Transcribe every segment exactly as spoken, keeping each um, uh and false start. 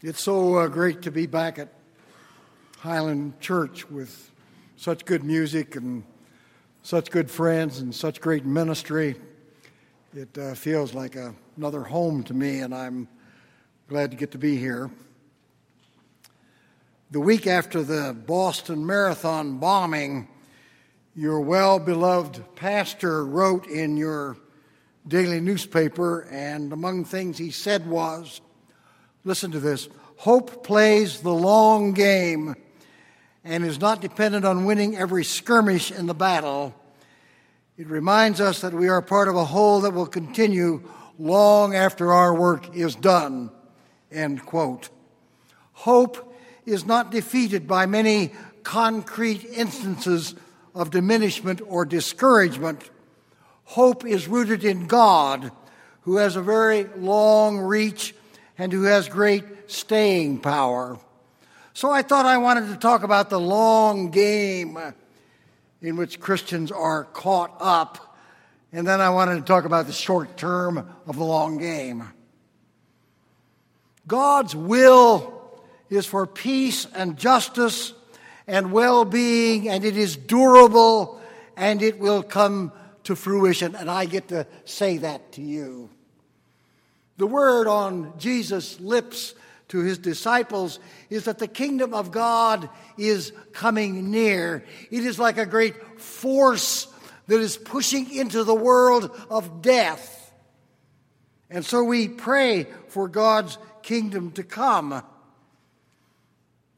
It's so uh, great to be back at Highland Church with such good music and such good friends and such great ministry. It uh, feels like a, another home to me, and I'm glad to get to be here. The week after the Boston Marathon bombing, your well-beloved pastor wrote in your daily newspaper, and among things he said was, listen to this, hope plays the long game and is not dependent on winning every skirmish in the battle. It reminds us that we are part of a whole that will continue long after our work is done, end quote. Hope is not defeated by many concrete instances of diminishment or discouragement. Hope is rooted in God, who has a very long reach and who has great staying power. So I thought I wanted to talk about the long game in which Christians are caught up, and then I wanted to talk about the short term of the long game. God's will is for peace and justice and well-being, and it is durable, and it will come to fruition, and I get to say that to you. The word on Jesus' lips to his disciples is that the kingdom of God is coming near. It is like a great force that is pushing into the world of death. And so we pray for God's kingdom to come.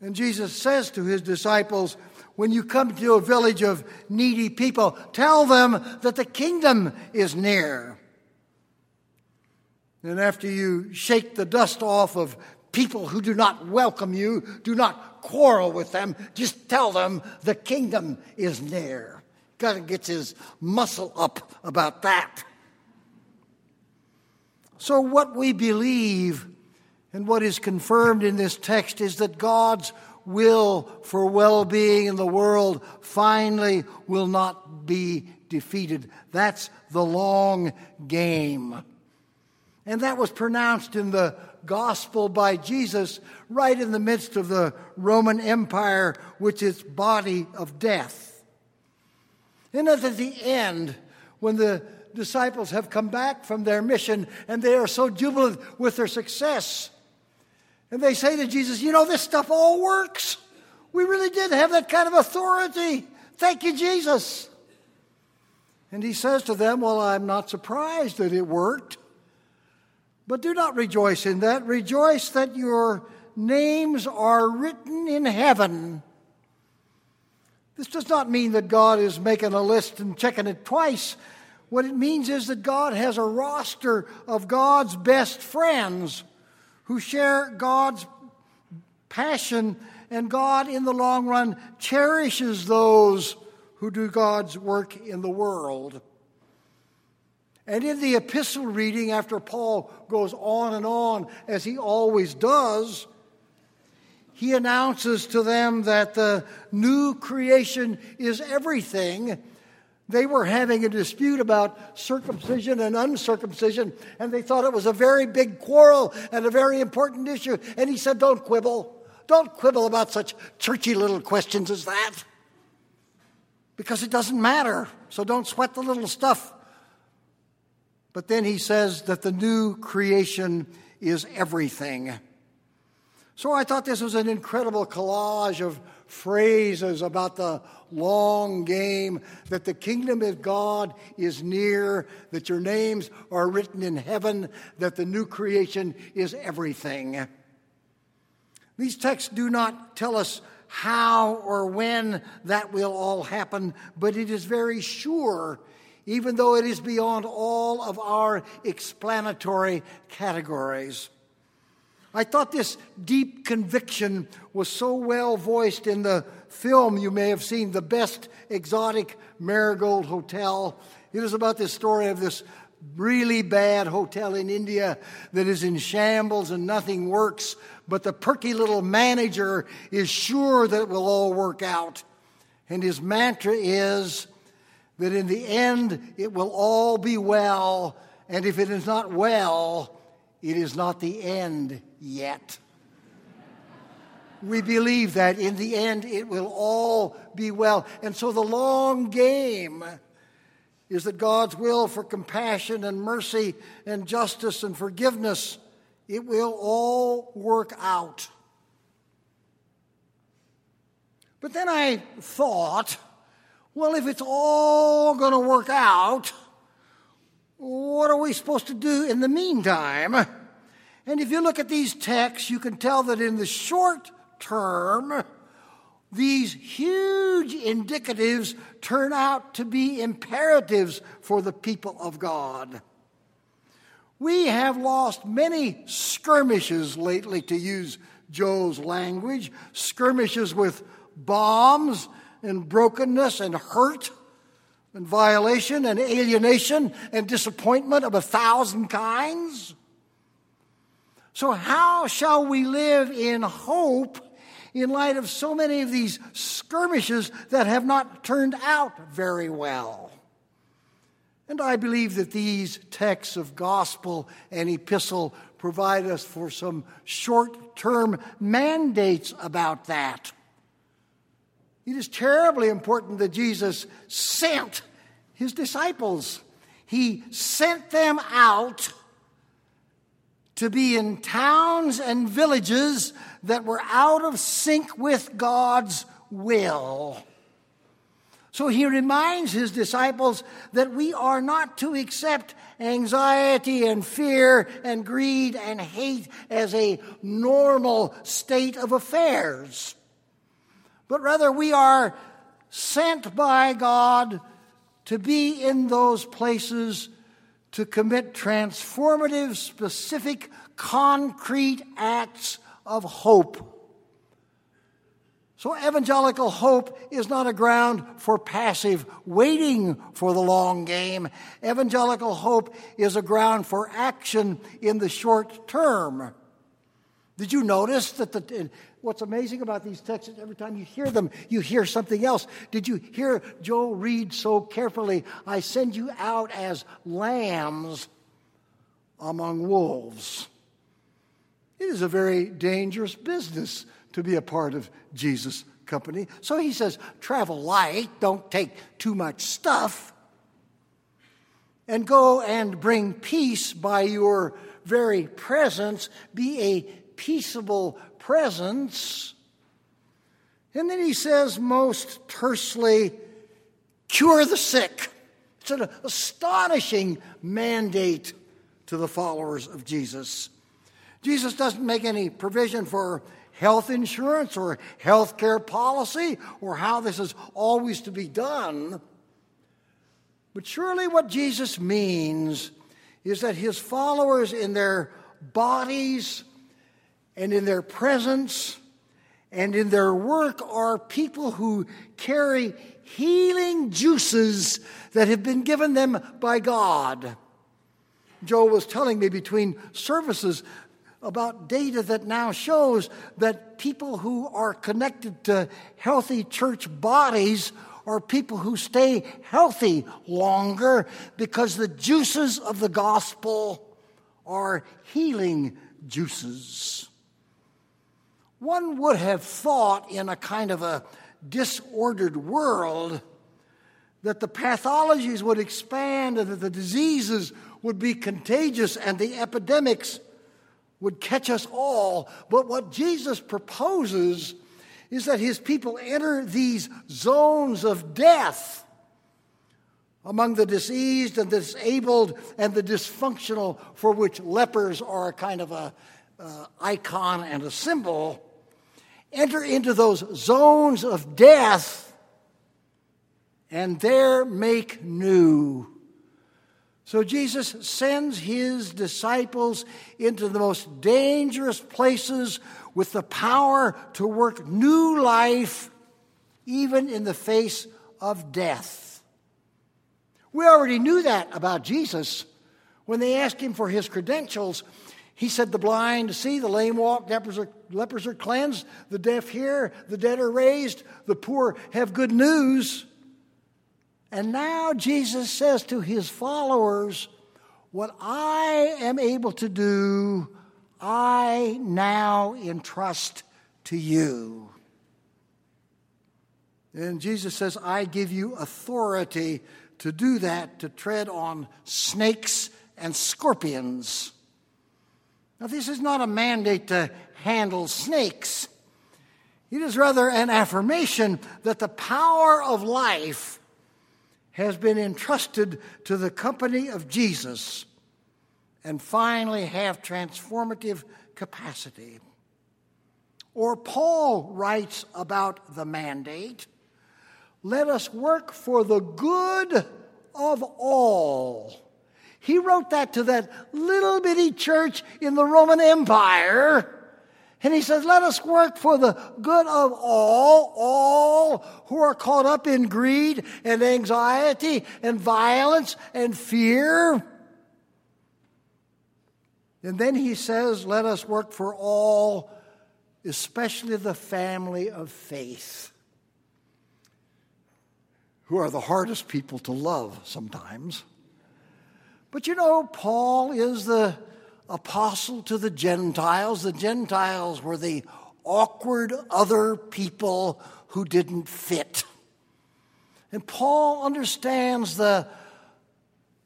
And Jesus says to his disciples, when you come to a village of needy people, tell them that the kingdom is near. And after you shake the dust off of people who do not welcome you, do not quarrel with them, just tell them the kingdom is near. God gets his muscle up about that. So what we believe and what is confirmed in this text is that God's will for well-being in the world finally will not be defeated. That's the long game. And that was pronounced in the gospel by Jesus right in the midst of the Roman Empire with its body of death. And at the end, when the disciples have come back from their mission and they are so jubilant with their success, and they say to Jesus, you know, this stuff all works. We really did have that kind of authority. Thank you, Jesus. And he says to them, well, I'm not surprised that it worked. But do not rejoice in that. Rejoice that your names are written in heaven. This does not mean that God is making a list and checking it twice. What it means is that God has a roster of God's best friends who share God's passion, and God in the long run cherishes those who do God's work in the world. And in the epistle reading, after Paul goes on and on, as he always does, he announces to them that the new creation is everything. They were having a dispute about circumcision and uncircumcision, and they thought it was a very big quarrel and a very important issue. And he said, don't quibble. Don't quibble about such churchy little questions as that, because it doesn't matter. So don't sweat the little stuff. But then he says that the new creation is everything. So I thought this was an incredible collage of phrases about the long game, that the kingdom of God is near, that your names are written in heaven, that the new creation is everything. These texts do not tell us how or when that will all happen, but it is very sure, even though it is beyond all of our explanatory categories. I thought this deep conviction was so well voiced in the film you may have seen, The Best Exotic Marigold Hotel. It is about this story of this really bad hotel in India that is in shambles and nothing works, but the perky little manager is sure that it will all work out. And his mantra is that in the end, it will all be well, and if it is not well, it is not the end yet. We believe that in the end it will all be well. And so the long game is that God's will for compassion and mercy and justice and forgiveness, it will all work out. But then I thought, well, if it's all going to work out, what are we supposed to do in the meantime? And if you look at these texts, you can tell that in the short term, these huge indicatives turn out to be imperatives for the people of God. We have lost many skirmishes lately, to use Joel's language, skirmishes with bombs and brokenness and hurt and violation and alienation and disappointment of a thousand kinds. So how shall we live in hope in light of so many of these skirmishes that have not turned out very well? And I believe that these texts of gospel and epistle provide us for some short-term mandates about that. It is terribly important that Jesus sent his disciples. He sent them out to be in towns and villages that were out of sync with God's will. So he reminds his disciples that we are not to accept anxiety and fear and greed and hate as a normal state of affairs, but rather we are sent by God to be in those places to commit transformative, specific, concrete acts of hope. So evangelical hope is not a ground for passive waiting for the long game. Evangelical hope is a ground for action in the short term. Did you notice that the, what's amazing about these texts, every time you hear them, you hear something else. Did you hear Joel read so carefully, I send you out as lambs among wolves? It is a very dangerous business to be a part of Jesus' company. So he says, travel light, don't take too much stuff, and go and bring peace by your very presence. Be a peaceable presence. And then he says most tersely, cure the sick. It's an astonishing mandate to the followers of Jesus. Jesus doesn't make any provision for health insurance or health care policy or how this is always to be done. But surely what Jesus means is that his followers in their bodies and in their presence and in their work are people who carry healing juices that have been given them by God. Joe was telling me between services about data that now shows that people who are connected to healthy church bodies are people who stay healthy longer because the juices of the gospel are healing juices. One would have thought in a kind of a disordered world that the pathologies would expand and that the diseases would be contagious and the epidemics would catch us all. But what Jesus proposes is that his people enter these zones of death among the diseased and the disabled and the dysfunctional, for which lepers are a kind of a uh, icon and a symbol. Enter into those zones of death and there make new. So Jesus sends his disciples into the most dangerous places with the power to work new life, even in the face of death. We already knew that about Jesus. When they asked him for his credentials, he said, the blind see, the lame walk, lepers are, lepers are cleansed, the deaf hear, the dead are raised, the poor have good news. And now Jesus says to his followers, what I am able to do, I now entrust to you. And Jesus says, I give you authority to do that, to tread on snakes and scorpions. Now, this is not a mandate to handle snakes. It is rather an affirmation that the power of life has been entrusted to the company of Jesus and finally have transformative capacity. Or Paul writes about the mandate, let us work for the good of all. He wrote that to that little bitty church in the Roman Empire. And he says, let us work for the good of all, all who are caught up in greed and anxiety and violence and fear. And then he says, let us work for all, especially the family of faith, who are the hardest people to love sometimes. But you know, Paul is the apostle to the Gentiles. The Gentiles were the awkward other people who didn't fit. And Paul understands the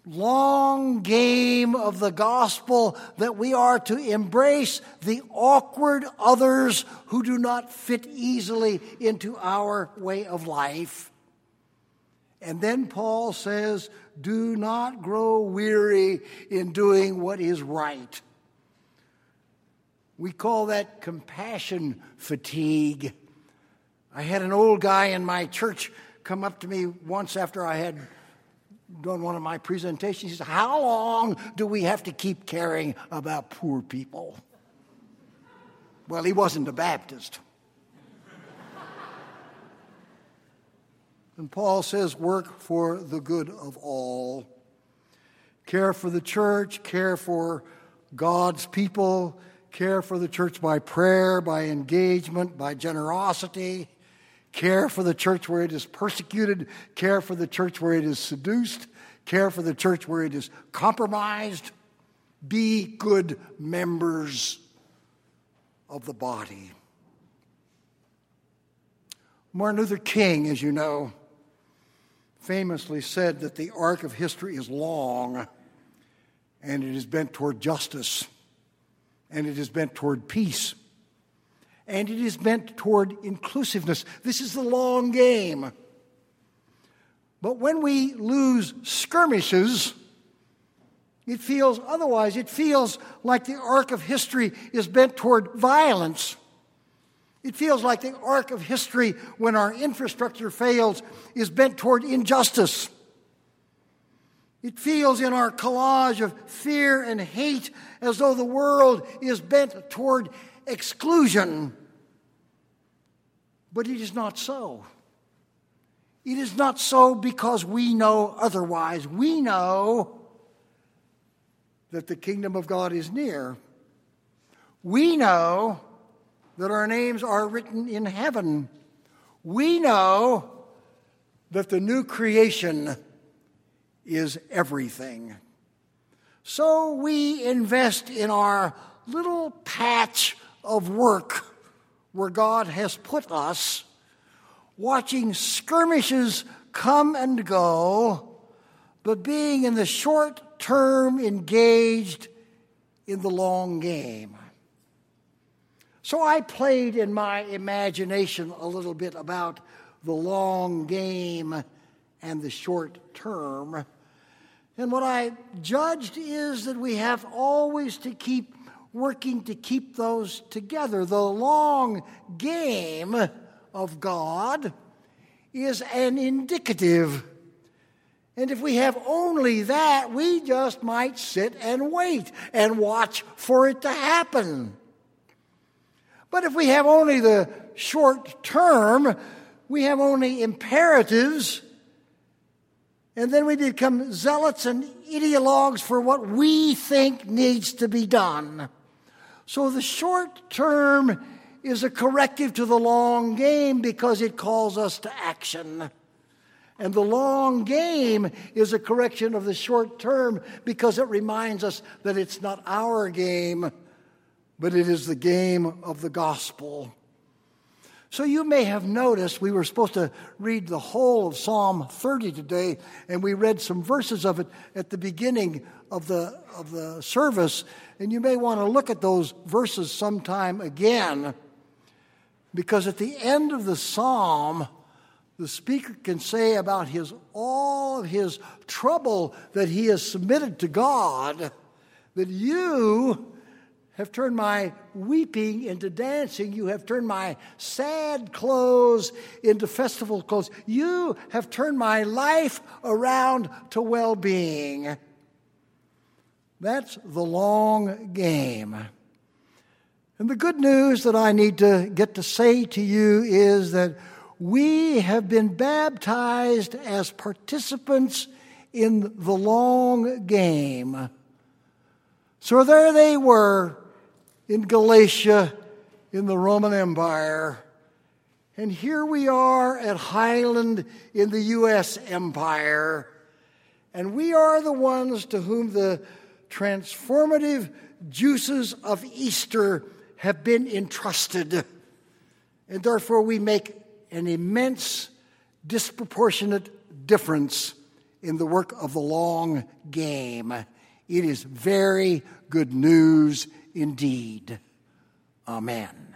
long game of the gospel that we are to embrace the awkward others who do not fit easily into our way of life. And then Paul says, do not grow weary in doing what is right. We call that compassion fatigue. I had an old guy in my church come up to me once after I had done one of my presentations. He said, how long do we have to keep caring about poor people? Well, he wasn't a Baptist. And Paul says, work for the good of all. Care for the church, care for God's people, care for the church by prayer, by engagement, by generosity, care for the church where it is persecuted, care for the church where it is seduced, care for the church where it is compromised. Be good members of the body. Martin Luther King, as you know, famously said that the arc of history is long, and it is bent toward justice, and it is bent toward peace, and it is bent toward inclusiveness. This is the long game. But when we lose skirmishes, it feels otherwise. It feels like the arc of history is bent toward violence. It feels like the arc of history, when our infrastructure fails, is bent toward injustice. It feels in our collage of fear and hate as though the world is bent toward exclusion. But it is not so. It is not so because we know otherwise. We know that the kingdom of God is near. We know that our names are written in heaven. We know that the new creation is everything. So we invest in our little patch of work where God has put us, watching skirmishes come and go, but being in the short term engaged in the long game. So I played in my imagination a little bit about the long game and the short term. And what I judged is that we have always to keep working to keep those together. The long game of God is an indicative. And if we have only that, we just might sit and wait and watch for it to happen. But if we have only the short term, we have only imperatives, and then we become zealots and ideologues for what we think needs to be done. So the short term is a corrective to the long game because it calls us to action. And the long game is a correction of the short term because it reminds us that it's not our game, but it is the game of the gospel, So you may have noticed we were supposed to read the whole of Psalm thirty today, and we read some verses of it at the beginning of the of the service, and you may want to look at those verses sometime again, because at the end of the psalm, the speaker can say about his all of his trouble that he has submitted to God, that you have turned my weeping into dancing. You have turned my sad clothes into festival clothes. You have turned my life around to well-being. That's the long game. And the good news that I need to get to say to you is that we have been baptized as participants in the long game. So there they were in Galatia, in the Roman Empire. And here we are at Highland in the U S Empire. And we are the ones to whom the transformative juices of Easter have been entrusted. And therefore we make an immense, disproportionate difference in the work of the long game. It is very good news indeed. Amen.